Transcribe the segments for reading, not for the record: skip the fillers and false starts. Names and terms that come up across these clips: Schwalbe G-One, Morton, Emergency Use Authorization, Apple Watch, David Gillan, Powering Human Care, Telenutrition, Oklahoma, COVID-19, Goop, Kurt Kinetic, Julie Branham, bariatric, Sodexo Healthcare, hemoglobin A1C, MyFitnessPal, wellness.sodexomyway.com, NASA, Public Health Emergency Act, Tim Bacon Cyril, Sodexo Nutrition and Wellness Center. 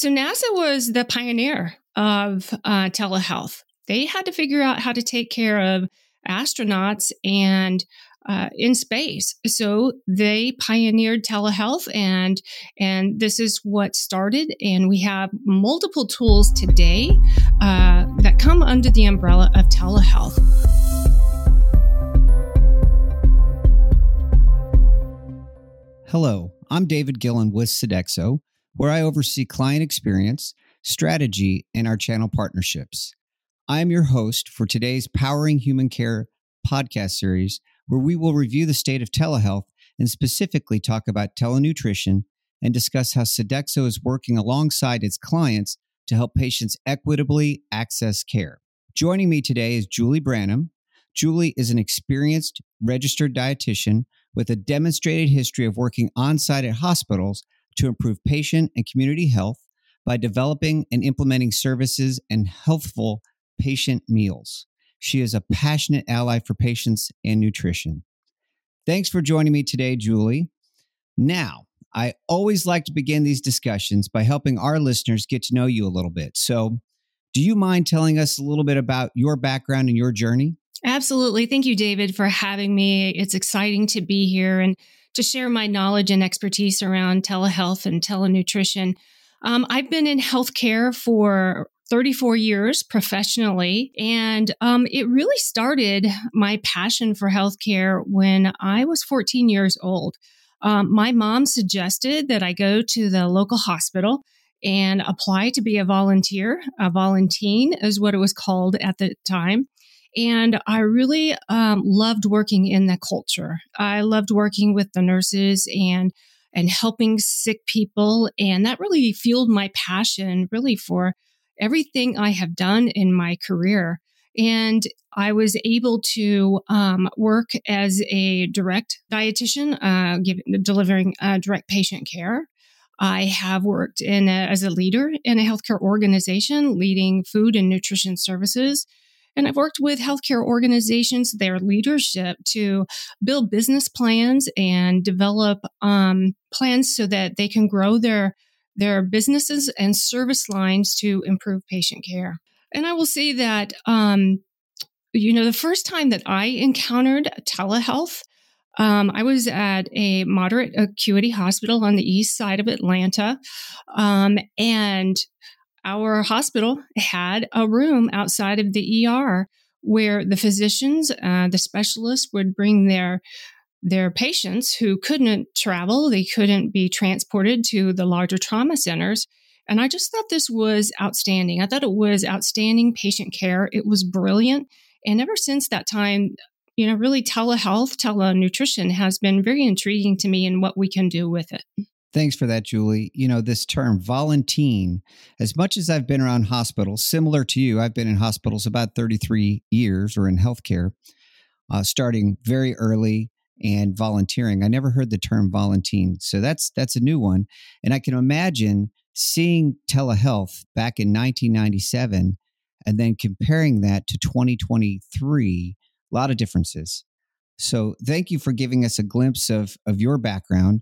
So NASA was the pioneer of telehealth. They had to figure out how to take care of astronauts and in space. So they pioneered telehealth, and this is what started. And we have multiple tools today that come under the umbrella of telehealth. Hello, I'm David Gillan with Sodexo, where I oversee client experience, strategy, and our channel partnerships. I am your host for today's Powering Human Care podcast series, where we will review the state of telehealth and specifically talk about telenutrition and discuss how Sodexo is working alongside its clients to help patients equitably access care. Joining me today is Julie Branham. Julie is an experienced registered dietitian with a demonstrated history of working on-site at hospitals to improve patient and community health by developing and implementing services and healthful patient meals. She is a passionate ally for patients and nutrition. Thanks for joining me today, Julie. Now, I always like to begin these discussions by helping our listeners get to know you a little bit. So, do you mind telling us a little bit about your background and your journey? Absolutely. Thank you, David, for having me. It's exciting to be here and to share my knowledge and expertise around telehealth and telenutrition. I've been in healthcare for 34 years professionally, and it really started my passion for healthcare when I was 14 years old. My mom suggested that I go to the local hospital and apply to be a volunteer. A volunteen is what it was called at the time. And I really loved working in the culture. I loved working with the nurses and helping sick people. And that really fueled my passion really for everything I have done in my career. And I was able to work as a direct dietitian, delivering direct patient care. I have worked as a leader in a healthcare organization, leading food and nutrition services. And I've worked with healthcare organizations, their leadership, to build business plans and develop plans so that they can grow their businesses and service lines to improve patient care. And I will say that, the first time that I encountered telehealth, I was at a moderate acuity hospital on the east side of Atlanta, and our hospital had a room outside of the ER where the physicians, the specialists would bring their patients who couldn't travel, they couldn't be transported to the larger trauma centers. And I just thought this was outstanding. I thought it was outstanding patient care. It was brilliant. And ever since that time, really telehealth, telenutrition has been very intriguing to me and what we can do with it. Thanks for that, Julie. This term, volunteen, as much as I've been around hospitals, similar to you, I've been in hospitals about 33 years or in healthcare, starting very early and volunteering. I never heard the term volunteen. So that's a new one. And I can imagine seeing telehealth back in 1997 and then comparing that to 2023, a lot of differences. So thank you for giving us a glimpse of your background.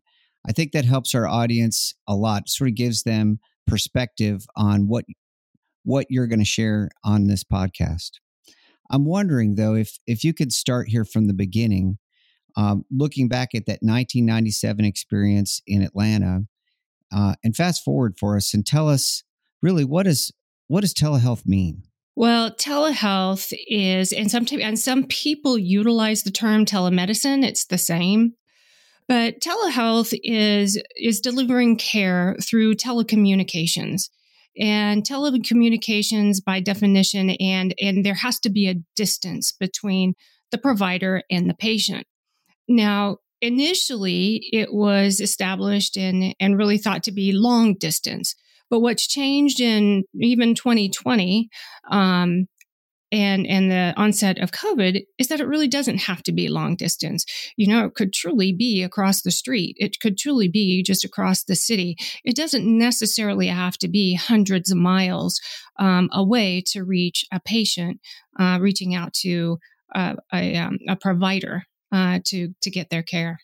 I think that helps our audience a lot, sort of gives them perspective on what you're going to share on this podcast. I'm wondering, though, if you could start here from the beginning, looking back at that 1997 experience in Atlanta, and fast forward for us and tell us really what does telehealth mean? Well, telehealth is, and some people utilize the term telemedicine. It's the same. But telehealth is delivering care through telecommunications. And telecommunications by definition, and there has to be a distance between the provider and the patient. Now, initially, it was established and really thought to be long distance. But what's changed in even 2020 and the onset of COVID is that it really doesn't have to be long distance. It could truly be across the street. It could truly be just across the city. It doesn't necessarily have to be hundreds of miles away to reach a patient reaching out to a provider to get their care.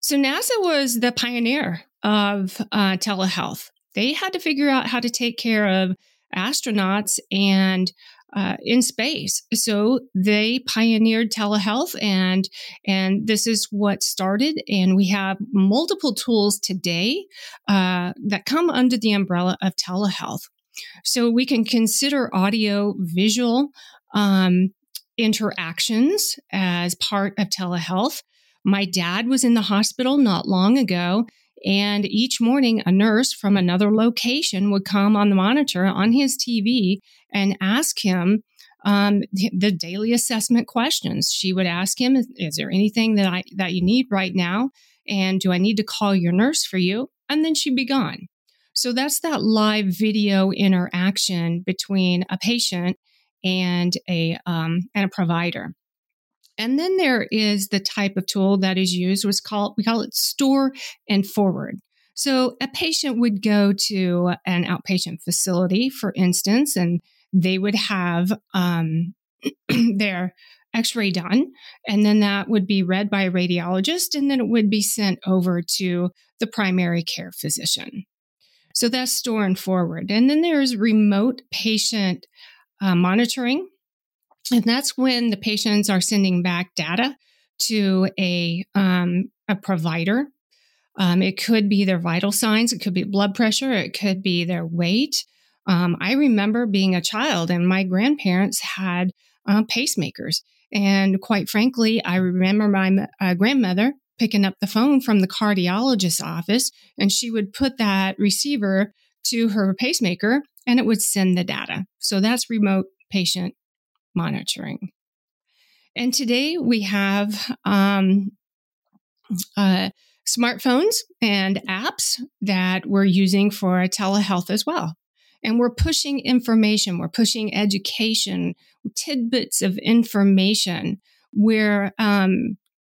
So NASA was the pioneer of telehealth. They had to figure out how to take care of astronauts and in space. So they pioneered telehealth, and this is what started. And we have multiple tools today that come under the umbrella of telehealth. So we can consider audio, visual interactions as part of telehealth. My dad was in the hospital not long ago, and each morning a nurse from another location would come on the monitor on his TV and ask him the daily assessment questions. She would ask him, is there anything that you need right now? And do I need to call your nurse for you? And then she'd be gone. So that's that live video interaction between a patient and a provider. And then there is the type of tool that is used, we call it store and forward. So a patient would go to an outpatient facility, for instance, and they would have their x-ray done, and then that would be read by a radiologist, and then it would be sent over to the primary care physician. So that's store and forward. And then there's remote patient monitoring. And that's when the patients are sending back data to a provider. It could be their vital signs. It could be blood pressure. It could be their weight. I remember being a child and my grandparents had pacemakers. And quite frankly, I remember my grandmother picking up the phone from the cardiologist's office, and she would put that receiver to her pacemaker and it would send the data. So that's remote patient monitoring. And today we have smartphones and apps that we're using for telehealth as well. And we're pushing information, we're pushing education, tidbits of information. We're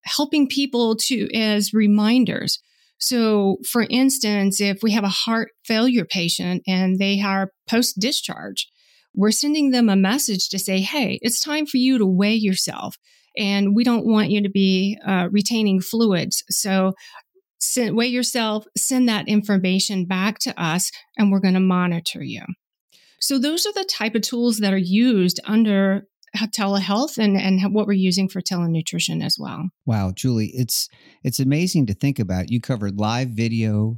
helping people as reminders. So for instance, if we have a heart failure patient and they are post-discharge, we're sending them a message to say, hey, it's time for you to weigh yourself, and we don't want you to be retaining fluids. So weigh yourself, send that information back to us, and we're going to monitor you. So those are the type of tools that are used under telehealth and what we're using for telenutrition as well. Wow, Julie, it's amazing to think about. You covered live video,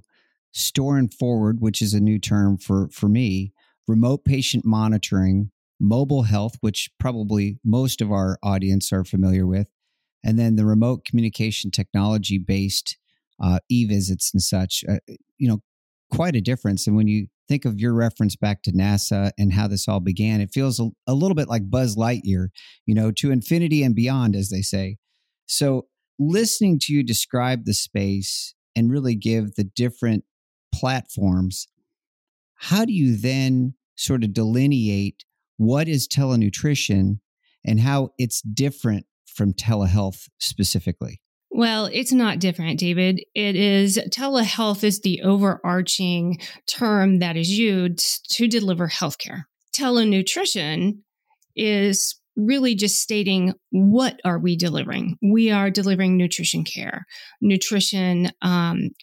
store and forward, which is a new term for me, remote patient monitoring, mobile health, which probably most of our audience are familiar with, and then the remote communication technology-based e-visits and such, quite a difference. And when you think of your reference back to NASA and how this all began, it feels a little bit like Buzz Lightyear, to infinity and beyond, as they say. So listening to you describe the space and really give the different platforms, how do you then sort of delineate what is telenutrition and how it's different from telehealth specifically? Well, it's not different, David. Telehealth is the overarching term that is used to deliver healthcare. Telenutrition is really just stating, what are we delivering? We are delivering nutrition care, nutrition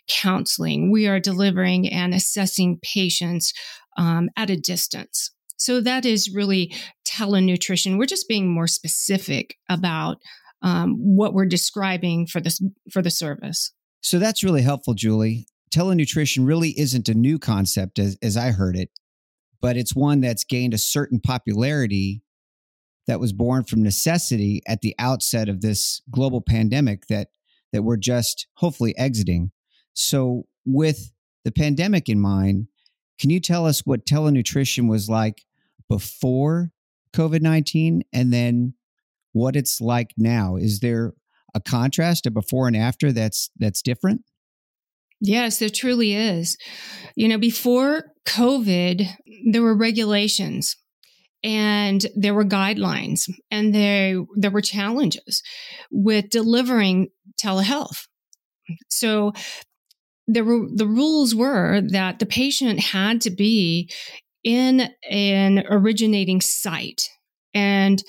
counseling. We are delivering and assessing patients at a distance. So that is really telenutrition. We're just being more specific about what we're describing for the service. So that's really helpful, Julie. Telenutrition really isn't a new concept as I heard it, but it's one that's gained a certain popularity that was born from necessity at the outset of this global pandemic that we're just hopefully exiting. So with the pandemic in mind, can you tell us what telenutrition was like before COVID-19 and then what it's like now? Is there a contrast, a before and after that's different? Yes, there truly is. Before COVID, there were regulations and there were guidelines and there were challenges with delivering telehealth. So the rules were that the patient had to be in an originating site. And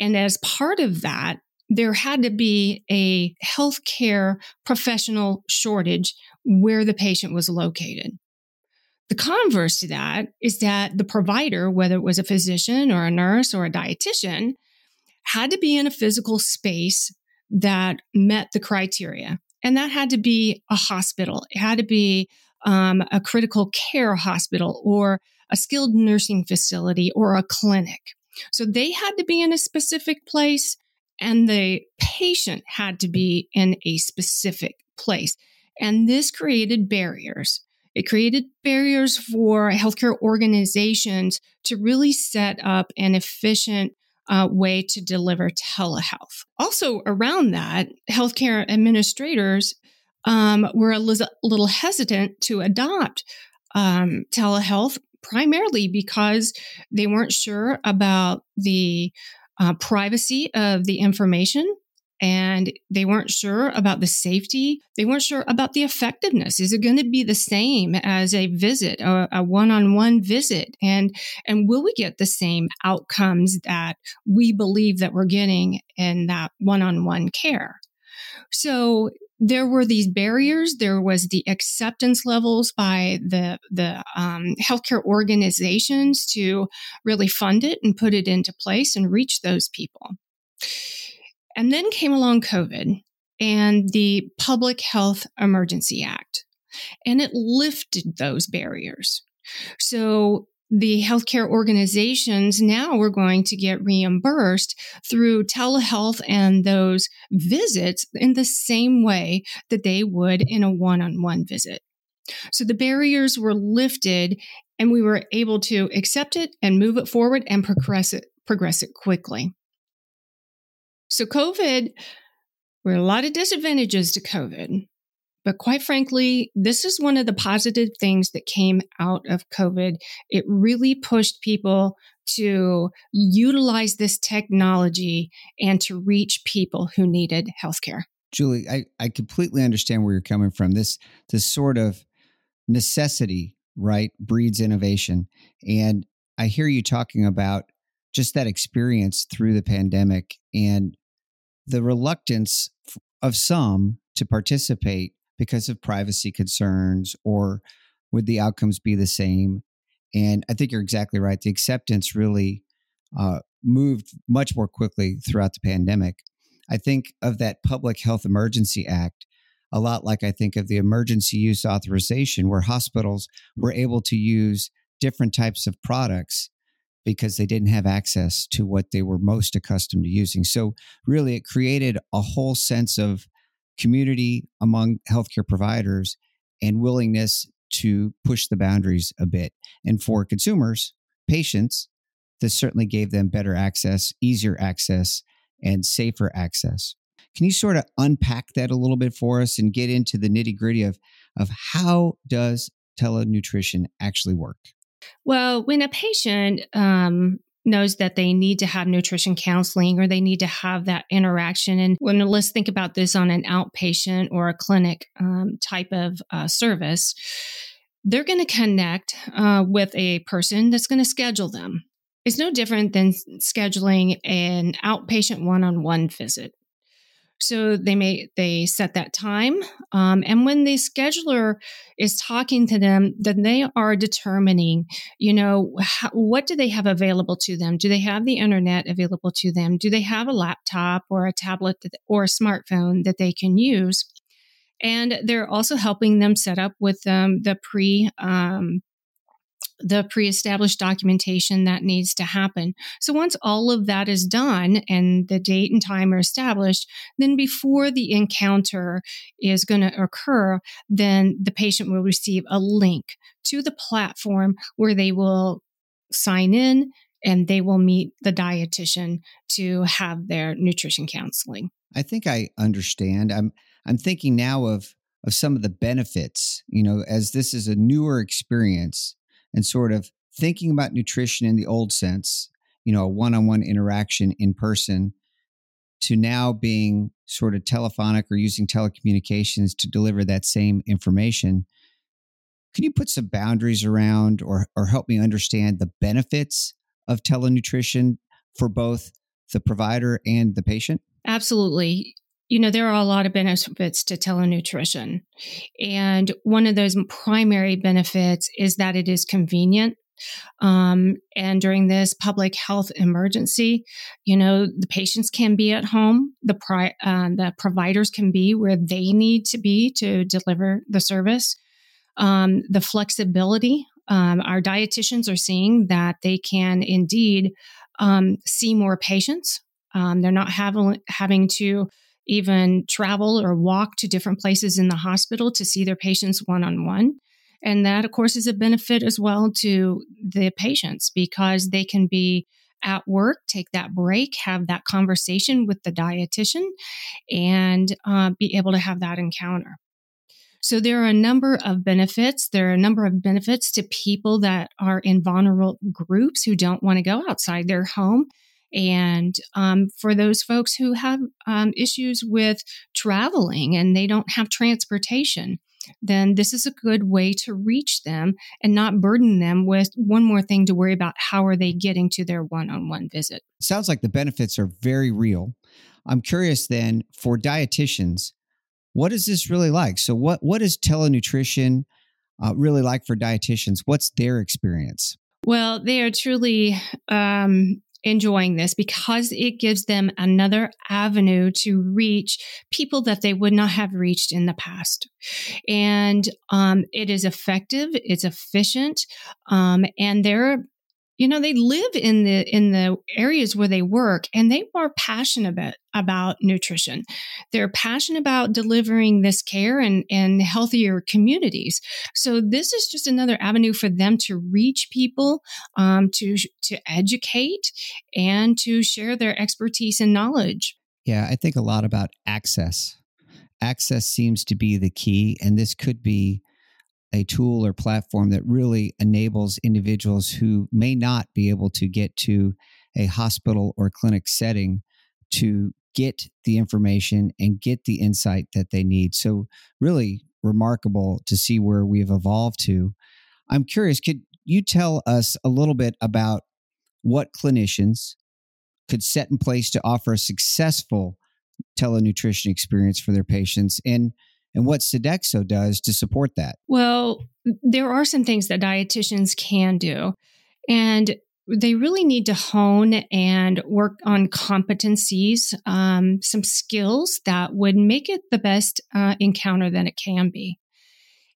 as part of that, there had to be a healthcare professional shortage where the patient was located. The converse to that is that the provider, whether it was a physician or a nurse or a dietitian, had to be in a physical space that met the criteria. And that had to be a hospital. It had to be a critical care hospital or a skilled nursing facility or a clinic. So they had to be in a specific place and the patient had to be in a specific place. And this created barriers. It created barriers for healthcare organizations to really set up an efficient way to deliver telehealth. Also around that, healthcare administrators were a little hesitant to adopt telehealth, primarily because they weren't sure about the privacy of the information, and they weren't sure about the safety. They weren't sure about the effectiveness. Is it going to be the same as a visit, a one-on-one visit? And will we get the same outcomes that we believe that we're getting in that one-on-one care? So there were these barriers. There was the acceptance levels by the healthcare organizations to really fund it and put it into place and reach those people. And then came along COVID and the Public Health Emergency Act, and it lifted those barriers. So the healthcare organizations now were going to get reimbursed through telehealth and those visits in the same way that they would in a one-on-one visit. So the barriers were lifted and we were able to accept it and move it forward and progress it quickly. So COVID, there were a lot of disadvantages to COVID, but quite frankly, this is one of the positive things that came out of COVID. It really pushed people to utilize this technology and to reach people who needed healthcare. Julie, I completely understand where you're coming from. This sort of necessity, right, breeds innovation. And I hear you talking about just that experience through the pandemic and the reluctance of some to participate because of privacy concerns, or would the outcomes be the same? And I think you're exactly right. The acceptance really moved much more quickly throughout the pandemic. I think of that Public Health Emergency Act a lot like I think of the Emergency Use Authorization, where hospitals were able to use different types of products because they didn't have access to what they were most accustomed to using. So really, it created a whole sense of community among healthcare providers and willingness to push the boundaries a bit. And for consumers, patients, this certainly gave them better access, easier access, and safer access. Can you sort of unpack that a little bit for us and get into the nitty-gritty of how does telenutrition actually work? Well, when a patient knows that they need to have nutrition counseling or they need to have that interaction, and let's think about this on an outpatient or a clinic type of service, they're going to connect with a person that's going to schedule them. It's no different than scheduling an outpatient one-on-one visit. So they set that time, and when the scheduler is talking to them, then they are determining, what do they have available to them? Do they have the internet available to them? Do they have a laptop or a tablet or a smartphone that they can use? And they're also helping them set up with the pre-established documentation that needs to happen. So once all of that is done and the date and time are established, then before the encounter is going to occur, then the patient will receive a link to the platform where they will sign in and they will meet the dietitian to have their nutrition counseling. I think I understand. I'm thinking now of some of the benefits, as this is a newer experience, and sort of thinking about nutrition in the old sense, a one-on-one interaction in person, to now being sort of telephonic or using telecommunications to deliver that same information. Can you put some boundaries around or help me understand the benefits of telenutrition for both the provider and the patient? Absolutely. you know, there are a lot of benefits to telenutrition. And one of those primary benefits is that it is convenient. And during this public health emergency, you know, the patients can be at home, the providers can be where they need to be to deliver the service. The flexibility, our dietitians are seeing that they can indeed see more patients. They're not having to even travel or walk to different places in the hospital to see their patients one-on-one. And that, of course, is a benefit as well to the patients because they can be at work, take that break, have that conversation with the dietitian, and be able to have that encounter. So there are a number of benefits. There are a number of benefits to people that are in vulnerable groups who don't want to go outside their home. And for those folks who have issues with traveling and they don't have transportation, then this is a good way to reach them and not burden them with one more thing to worry about. How are they getting to their one-on-one visit? Sounds like the benefits are very real. I'm curious then, for dietitians, what is this really like? So what is telenutrition really like for dietitians? What's their experience? Well, they are truly enjoying this because it gives them another avenue to reach people that they would not have reached in the past. And it is effective, it's efficient, and they're, you know, they live in the areas where they work, and they are passionate about nutrition. They're passionate about delivering this care and healthier communities. So this is just another avenue for them to reach people, to educate, and to share their expertise and knowledge. Yeah, I think a lot about access. Access seems to be the key, and this could be a tool or platform that really enables individuals who may not be able to get to a hospital or clinic setting to get the information and get the insight that they need. So really remarkable to see where we have evolved to. I'm curious, could you tell us a little bit about what clinicians could set in place to offer a successful telenutrition experience for their patients, and what Sodexo does to support that? Well, there are some things that dietitians can do, and they really need to hone and work on competencies, some skills that would make it the best encounter that it can be.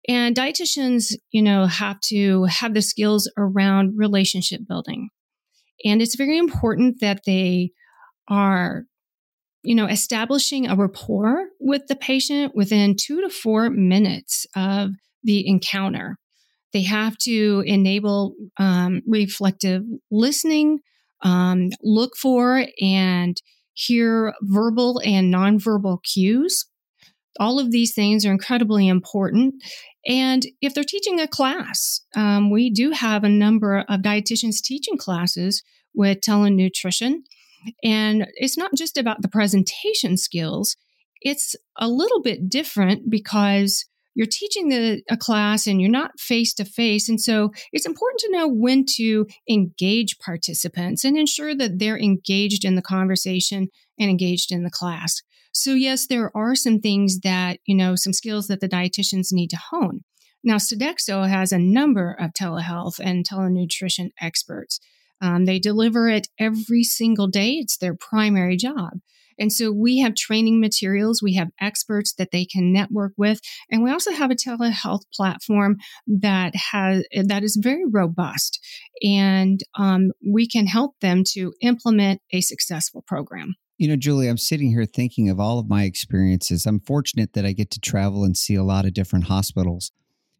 And dietitians, you know, have to have the skills around relationship building. And it's very important that they are, you know, establishing a rapport with the patient within 2 to 4 minutes of the encounter. They have to enable reflective listening, look for and hear verbal and nonverbal cues. All of these things are incredibly important. And if they're teaching a class, we do have a number of dietitians teaching classes with telenutrition. And it's not just about the presentation skills. It's a little bit different because you're teaching a class and you're not face-to-face. And so it's important to know when to engage participants and ensure that they're engaged in the conversation and engaged in the class. So yes, there are some things that, you know, some skills that the dietitians need to hone. Now, Sodexo has a number of telehealth and telenutrition experts. They deliver it every single day. It's their primary job. And so we have training materials. We have experts that they can network with. And we also have a telehealth platform that is very robust. And we can help them to implement a successful program. You know, Julie, I'm sitting here thinking of all of my experiences. I'm fortunate that I get to travel and see a lot of different hospitals.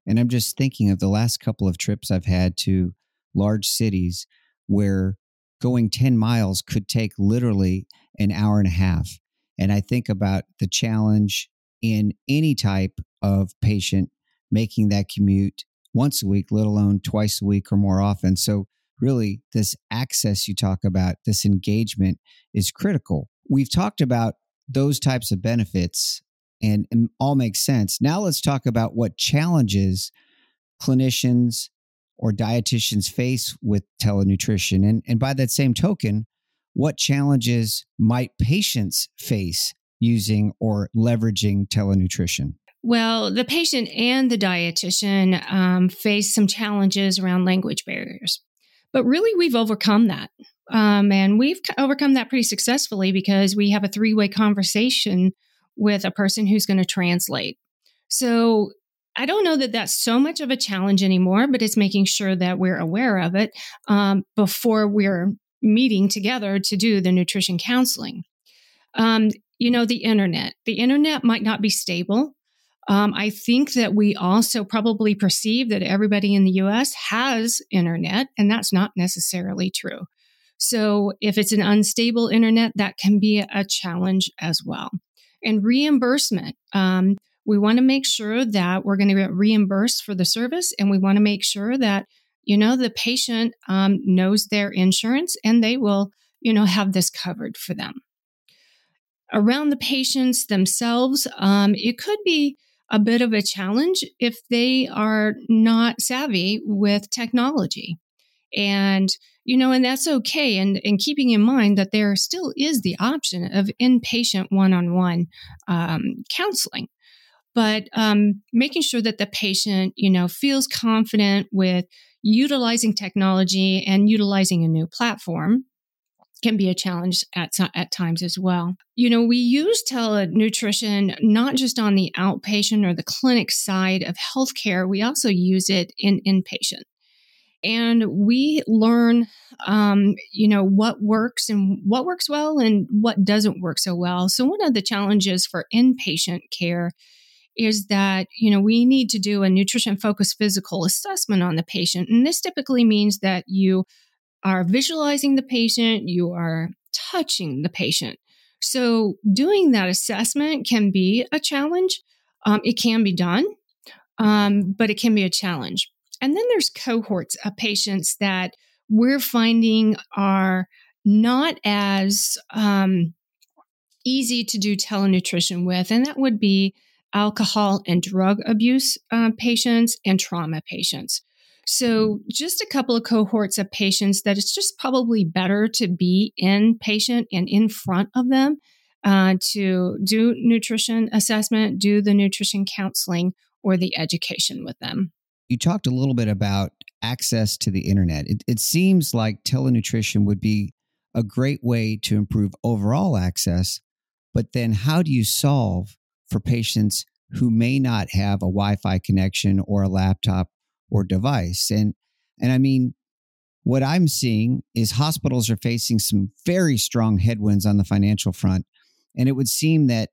And I'm just thinking of the last couple of trips I've had to large cities where going 10 miles could take literally an hour and a half. And I think about the challenge in any type of patient making that commute once a week, let alone twice a week or more often. So really, this access you talk about, this engagement is critical. We've talked about those types of benefits and all makes sense. Now let's talk about what challenges clinicians or dietitians face with telenutrition. And by that same token, what challenges might patients face using or leveraging telenutrition? Well, the patient and the dietitian face some challenges around language barriers, but really we've overcome that. And we've overcome that pretty successfully because we have a three-way conversation with a person who's going to translate. So I don't know that that's so much of a challenge anymore, but it's making sure that we're aware of it before we're meeting together to do the nutrition counseling. The internet might not be stable. I think that we also probably perceive that everybody in the U.S. has internet, and that's not necessarily true. So if it's an unstable internet, that can be a challenge as well. And reimbursement. We want to make sure that we're going to get reimbursed for the service, and we want to make sure that, the patient knows their insurance and they will, have this covered for them. Around the patients themselves, it could be a bit of a challenge if they are not savvy with technology. And that's okay. And keeping in mind that there still is the option of inpatient one-on-one counseling. But making sure that the patient, feels confident with utilizing technology and utilizing a new platform can be a challenge at times as well. We use telenutrition not just on the outpatient or the clinic side of healthcare. We also use it in inpatient. And we learn, what works and what works well and what doesn't work so well. So one of the challenges for inpatient care is that, we need to do a nutrition-focused physical assessment on the patient. And this typically means that you are visualizing the patient, you are touching the patient. So doing that assessment can be a challenge. It can be done, but it can be a challenge. And then there's cohorts of patients that we're finding are not as easy to do telenutrition with, and that would be alcohol and drug abuse patients and trauma patients. So just a couple of cohorts of patients that it's just probably better to be inpatient and in front of them to do nutrition assessment, do the nutrition counseling or the education with them. You talked a little bit about access to the internet. It seems like telenutrition would be a great way to improve overall access, but then how do you solve for patients who may not have a Wi-Fi connection or a laptop or device? And I mean, what I'm seeing is hospitals are facing some very strong headwinds on the financial front. And it would seem that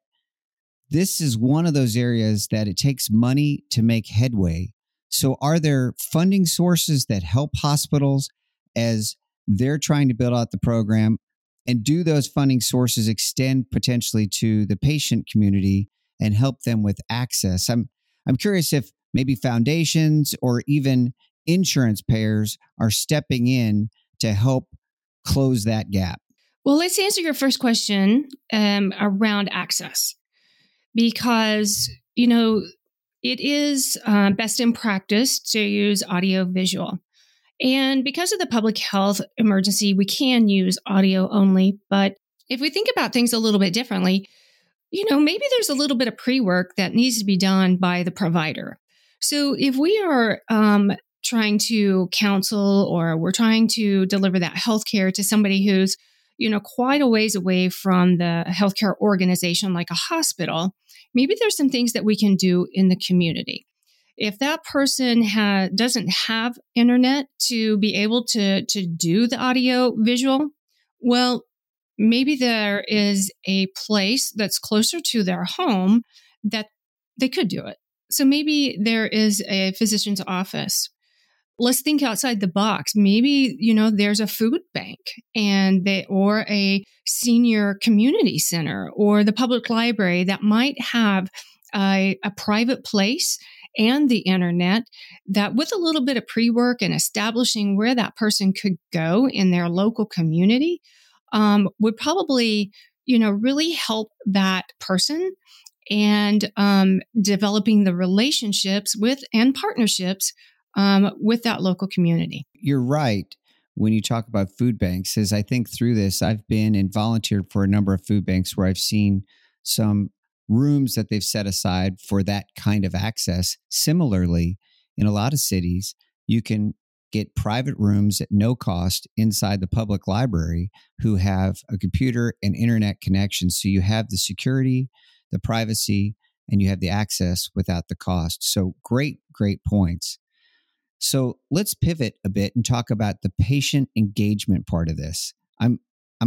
this is one of those areas that it takes money to make headway. So are there funding sources that help hospitals as they're trying to build out the program? And do those funding sources extend potentially to the patient community and help them with access? I'm curious if maybe foundations or even insurance payers are stepping in to help close that gap. Well, let's answer your first question around access, because, it is best in practice to use audio-visual. And because of the public health emergency, we can use audio only. But if we think about things a little bit differently, maybe there's a little bit of pre-work that needs to be done by the provider. So if we are trying to counsel or we're trying to deliver that healthcare to somebody who's, quite a ways away from the healthcare organization like a hospital, maybe there's some things that we can do in the community. If that person doesn't have internet to be able to do the audio visual, well, maybe there is a place that's closer to their home that they could do it. So maybe there is a physician's office. Let's think outside the box. Maybe, there's a food bank or a senior community center or the public library that might have a private place and the internet that with a little bit of pre-work and establishing where that person could go in their local community would probably, really help that person and developing the relationships with and partnerships with that local community. You're right. When you talk about food banks, I think through this, I've been and volunteered for a number of food banks where I've seen some rooms that they've set aside for that kind of access. Similarly, in a lot of cities, you can get private rooms at no cost inside the public library who have a computer and internet connection. So you have the security, the privacy, and you have the access without the cost. So great, great points. So let's pivot a bit and talk about the patient engagement part of this. I'm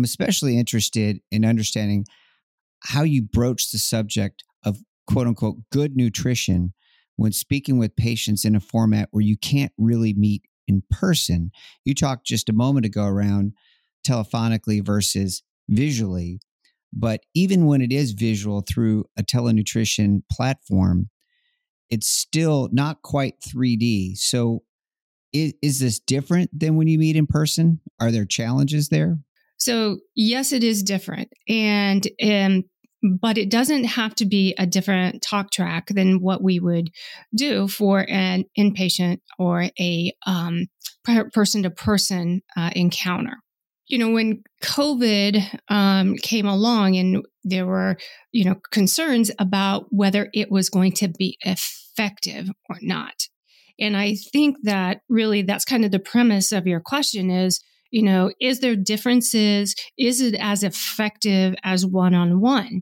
especially interested in understanding how you broach the subject of quote unquote good nutrition when speaking with patients in a format where you can't really meet in person. You talked just a moment ago around telephonically versus visually, but even when it is visual through a telenutrition platform, it's still not quite 3D. So is this different than when you meet in person? Are there challenges there? So yes, it is different. And but it doesn't have to be a different talk track than what we would do for an inpatient or a person-to-person encounter. You know, when COVID came along and there were, you know, concerns about whether it was going to be effective or not. And I think that really that's kind of the premise of your question is, you know, is there differences? Is it as effective as one-on-one?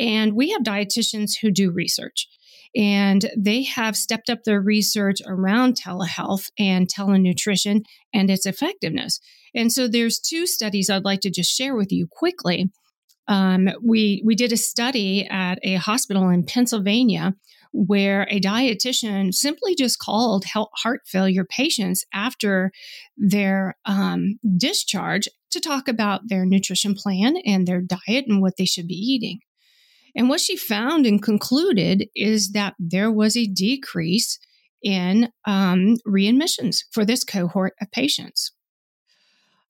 And we have dietitians who do research, and they have stepped up their research around telehealth and telenutrition and its effectiveness. And so there's two studies I'd like to just share with you quickly. We did a study at a hospital in Pennsylvania where a dietitian simply just called heart failure patients after their discharge to talk about their nutrition plan and their diet and what they should be eating. And what she found and concluded is that there was a decrease in readmissions for this cohort of patients.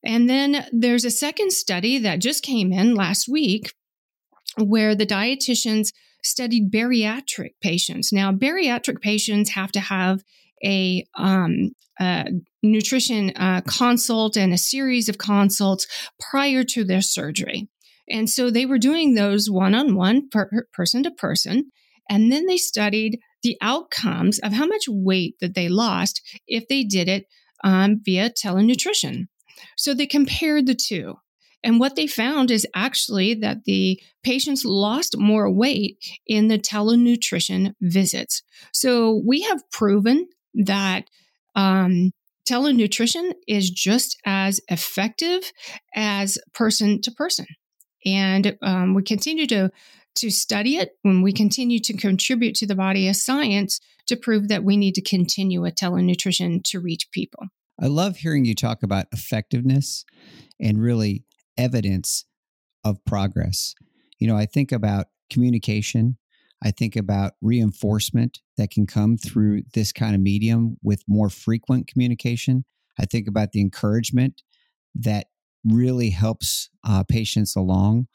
And then there's a second study that just came in last week where the dietitians studied bariatric patients. Now, bariatric patients have to have a nutrition consult and a series of consults prior to their surgery. And so they were doing those one-on-one, person to person. And then they studied the outcomes of how much weight that they lost if they did it via telenutrition. So they compared the two. And what they found is actually that the patients lost more weight in the telenutrition visits. So we have proven that telenutrition is just as effective as person to person. And we continue to study it when we continue to contribute to the body of science to prove that we need to continue with telenutrition to reach people. I love hearing you talk about effectiveness and really evidence of progress. You know, I think about communication. I think about reinforcement that can come through this kind of medium with more frequent communication. I think about the encouragement that really helps patients along.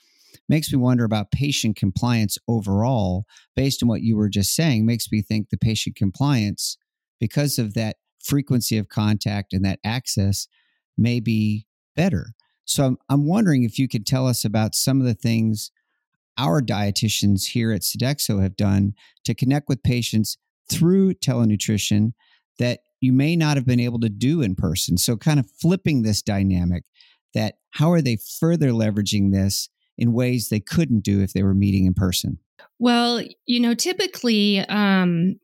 Makes me wonder about patient compliance overall. Based on what you were just saying, makes me think the patient compliance, because of that frequency of contact and that access, may be better. So I'm wondering if you could tell us about some of the things our dietitians here at Sodexo have done to connect with patients through telenutrition that you may not have been able to do in person. So kind of flipping this dynamic, that how are they further leveraging this in ways they couldn't do if they were meeting in person? Well, you know, typically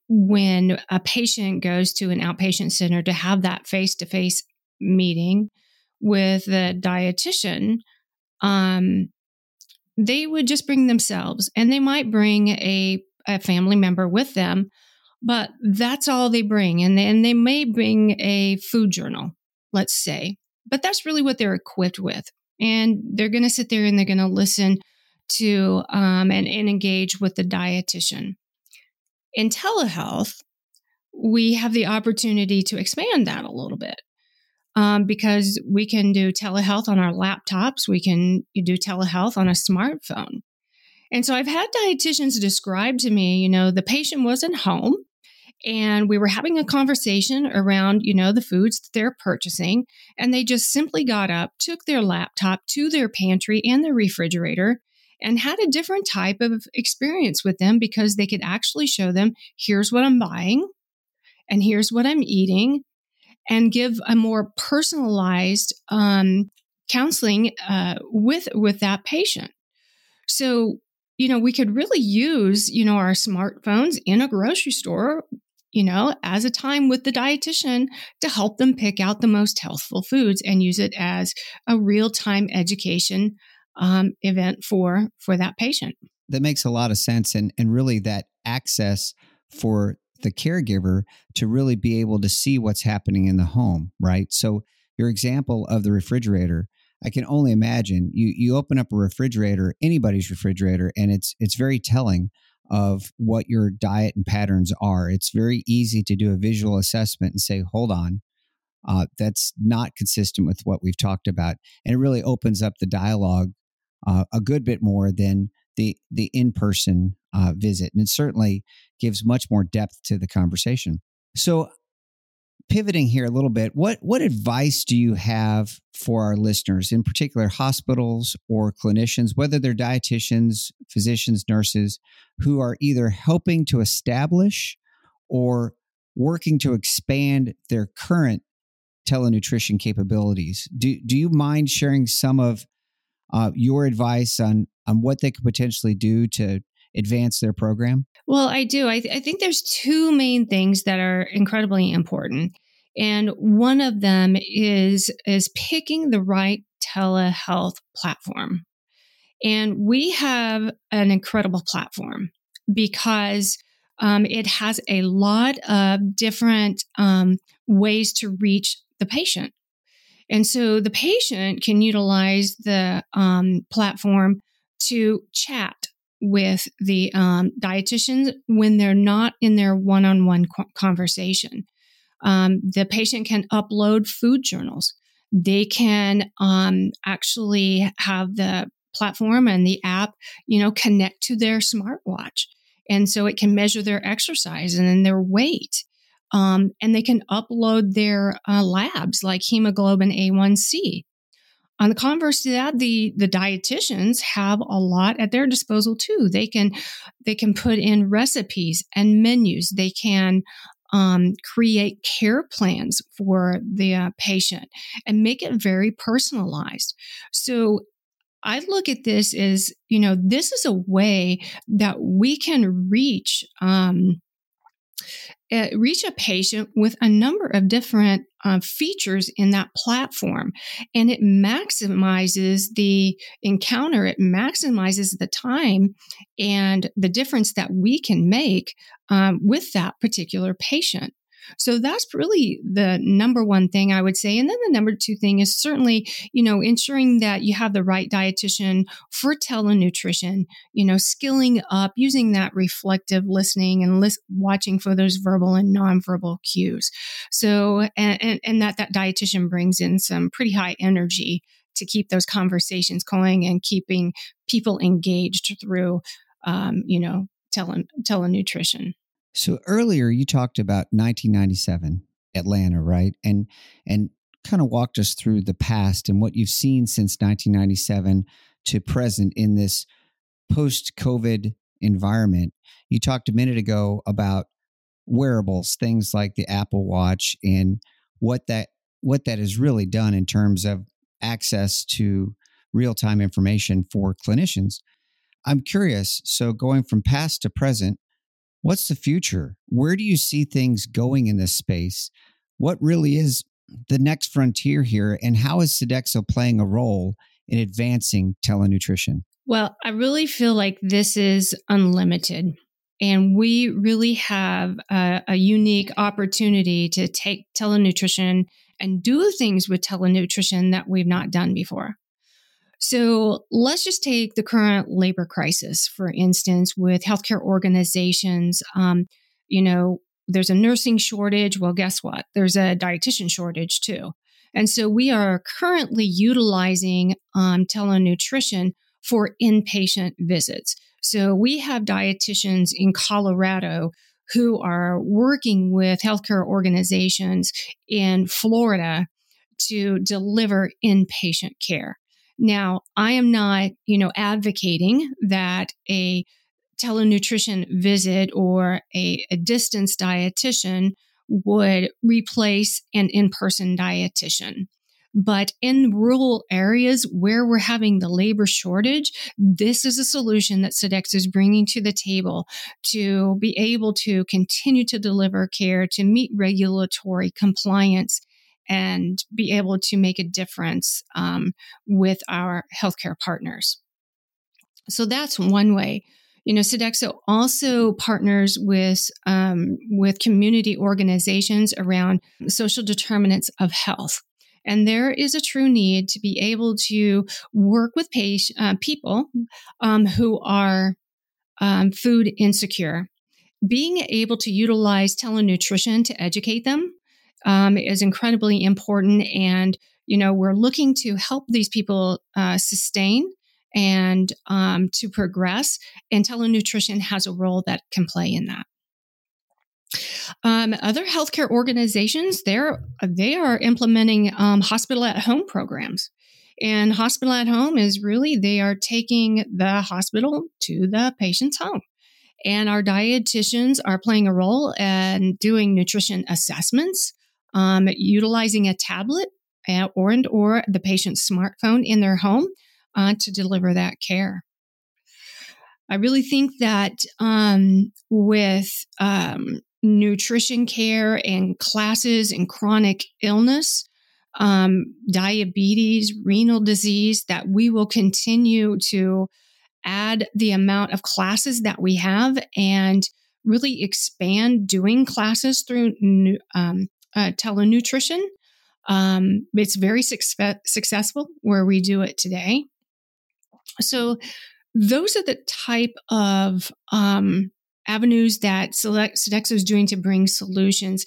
when a patient goes to an outpatient center to have that face-to-face meeting with a dietitian, they would just bring themselves, and they might bring a family member with them, but that's all they bring. And they may bring a food journal, let's say, but that's really what they're equipped with. And they're going to sit there and they're going to listen to and engage with the dietitian. In telehealth, we have the opportunity to expand that a little bit because we can do telehealth on our laptops. We can do telehealth on a smartphone. And so I've had dietitians describe to me, you know, the patient wasn't home and we were having a conversation around, you know, the foods that they're purchasing. And they just simply got up, took their laptop to their pantry and their refrigerator, and had a different type of experience with them because they could actually show them, here's what I'm buying and here's what I'm eating, and give a more personalized counseling with that patient. So, we could really use, our smartphones in a grocery store, as a time with the dietitian to help them pick out the most healthful foods and use it as a real-time education event for that patient. That makes a lot of sense. And really that access for the caregiver to really be able to see what's happening in the home, right? So your example of the refrigerator, I can only imagine you open up a refrigerator, anybody's refrigerator, and it's very telling of what your diet and patterns are. It's very easy to do a visual assessment and say, hold on, that's not consistent with what we've talked about. And it really opens up the dialogue a good bit more than the in-person visit. And it certainly gives much more depth to the conversation. So pivoting here a little bit, what advice do you have for our listeners, in particular hospitals or clinicians, whether they're dietitians, physicians, nurses, who are either helping to establish or working to expand their current telenutrition capabilities? Do you mind sharing some of your advice on what they could potentially do to advance their program? Well, I do. I think there's two main things that are incredibly important. And one of them is picking the right telehealth platform. And we have an incredible platform because it has a lot of different ways to reach the patient. And so the patient can utilize the platform to chat with the dietitians when they're not in their one-on-one conversation. The patient can upload food journals. They can actually have the platform and the app, connect to their smartwatch. And so it can measure their exercise and then their weight. And they can upload their labs like hemoglobin A1C. On the converse to that, the dietitians have a lot at their disposal too. They can put in recipes and menus. They can create care plans for the patient and make it very personalized. So I look at this as, this is a way that we can reach a patient with a number of different features in that platform, and it maximizes the encounter. It maximizes the time and the difference that we can make with that particular patient. So that's really the number one thing I would say. And then the number two thing is certainly, ensuring that you have the right dietitian for telenutrition, skilling up, using that reflective listening and watching for those verbal and nonverbal cues. So, and that dietitian brings in some pretty high energy to keep those conversations going and keeping people engaged through, telenutrition. So earlier you talked about 1997 Atlanta, right? And kind of walked us through the past and what you've seen since 1997 to present in this post-COVID environment. You talked a minute ago about wearables, things like the Apple Watch, and what that has really done in terms of access to real-time information for clinicians. I'm curious, so going from past to present, what's the future? Where do you see things going in this space? What really is the next frontier here? And how is Sodexo playing a role in advancing telenutrition? Well, I really feel like this is unlimited. And we really have a unique opportunity to take telenutrition and do things with telenutrition that we've not done before. So let's just take the current labor crisis, for instance, with healthcare organizations. There's a nursing shortage. Well, guess what? There's a dietitian shortage too. And so we are currently utilizing telenutrition for inpatient visits. So we have dietitians in Colorado who are working with healthcare organizations in Florida to deliver inpatient care. Now, I am not, advocating that a telenutrition visit or a distance dietitian would replace an in-person dietitian. But in rural areas where we're having the labor shortage, this is a solution that Sodexo is bringing to the table to be able to continue to deliver care, to meet regulatory compliance, and be able to make a difference with our healthcare partners. So that's one way. Sodexo also partners with community organizations around social determinants of health. And there is a true need to be able to work with people who are food insecure. Being able to utilize telenutrition to educate them is incredibly important. And, we're looking to help these people sustain and to progress. And telenutrition has a role that can play in that. Other healthcare organizations, they are implementing hospital at home programs. And hospital at home is really, they are taking the hospital to the patient's home. And our dietitians are playing a role in doing nutrition assessments, utilizing a tablet or the patient's smartphone in their home to deliver that care. I really think that with nutrition care and classes and chronic illness, diabetes, renal disease, that we will continue to add the amount of classes that we have and really expand doing classes through telenutrition. It's very successful where we do it today. So those are the type of avenues that Sodexo is doing to bring solutions.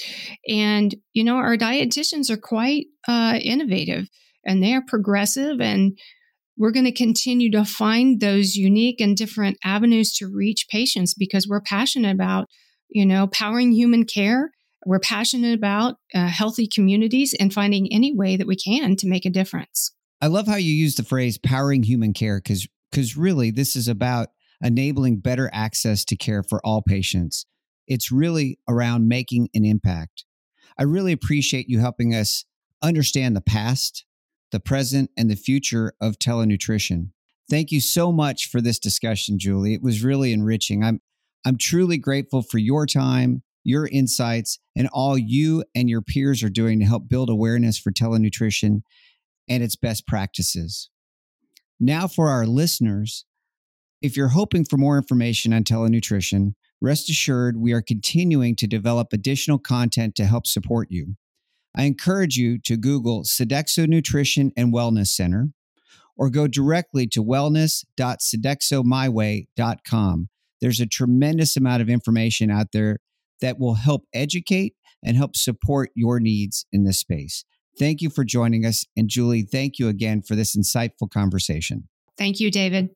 And, our dietitians are quite innovative and they are progressive, and we're going to continue to find those unique and different avenues to reach patients because we're passionate about, powering human care. We're passionate about healthy communities and finding any way that we can to make a difference. I love how you use the phrase powering human care because really this is about enabling better access to care for all patients. It's really around making an impact. I really appreciate you helping us understand the past, the present, and the future of telenutrition. Thank you so much for this discussion, Julie. It was really enriching. I'm truly grateful for your time, your insights, and all you and your peers are doing to help build awareness for telenutrition and its best practices. Now for our listeners, if you're hoping for more information on telenutrition, rest assured we are continuing to develop additional content to help support you. I encourage you to Google Sodexo Nutrition and Wellness Center or go directly to wellness.sodexomyway.com. There's a tremendous amount of information out there that will help educate and help support your needs in this space. Thank you for joining us. And Julie, thank you again for this insightful conversation. Thank you, David.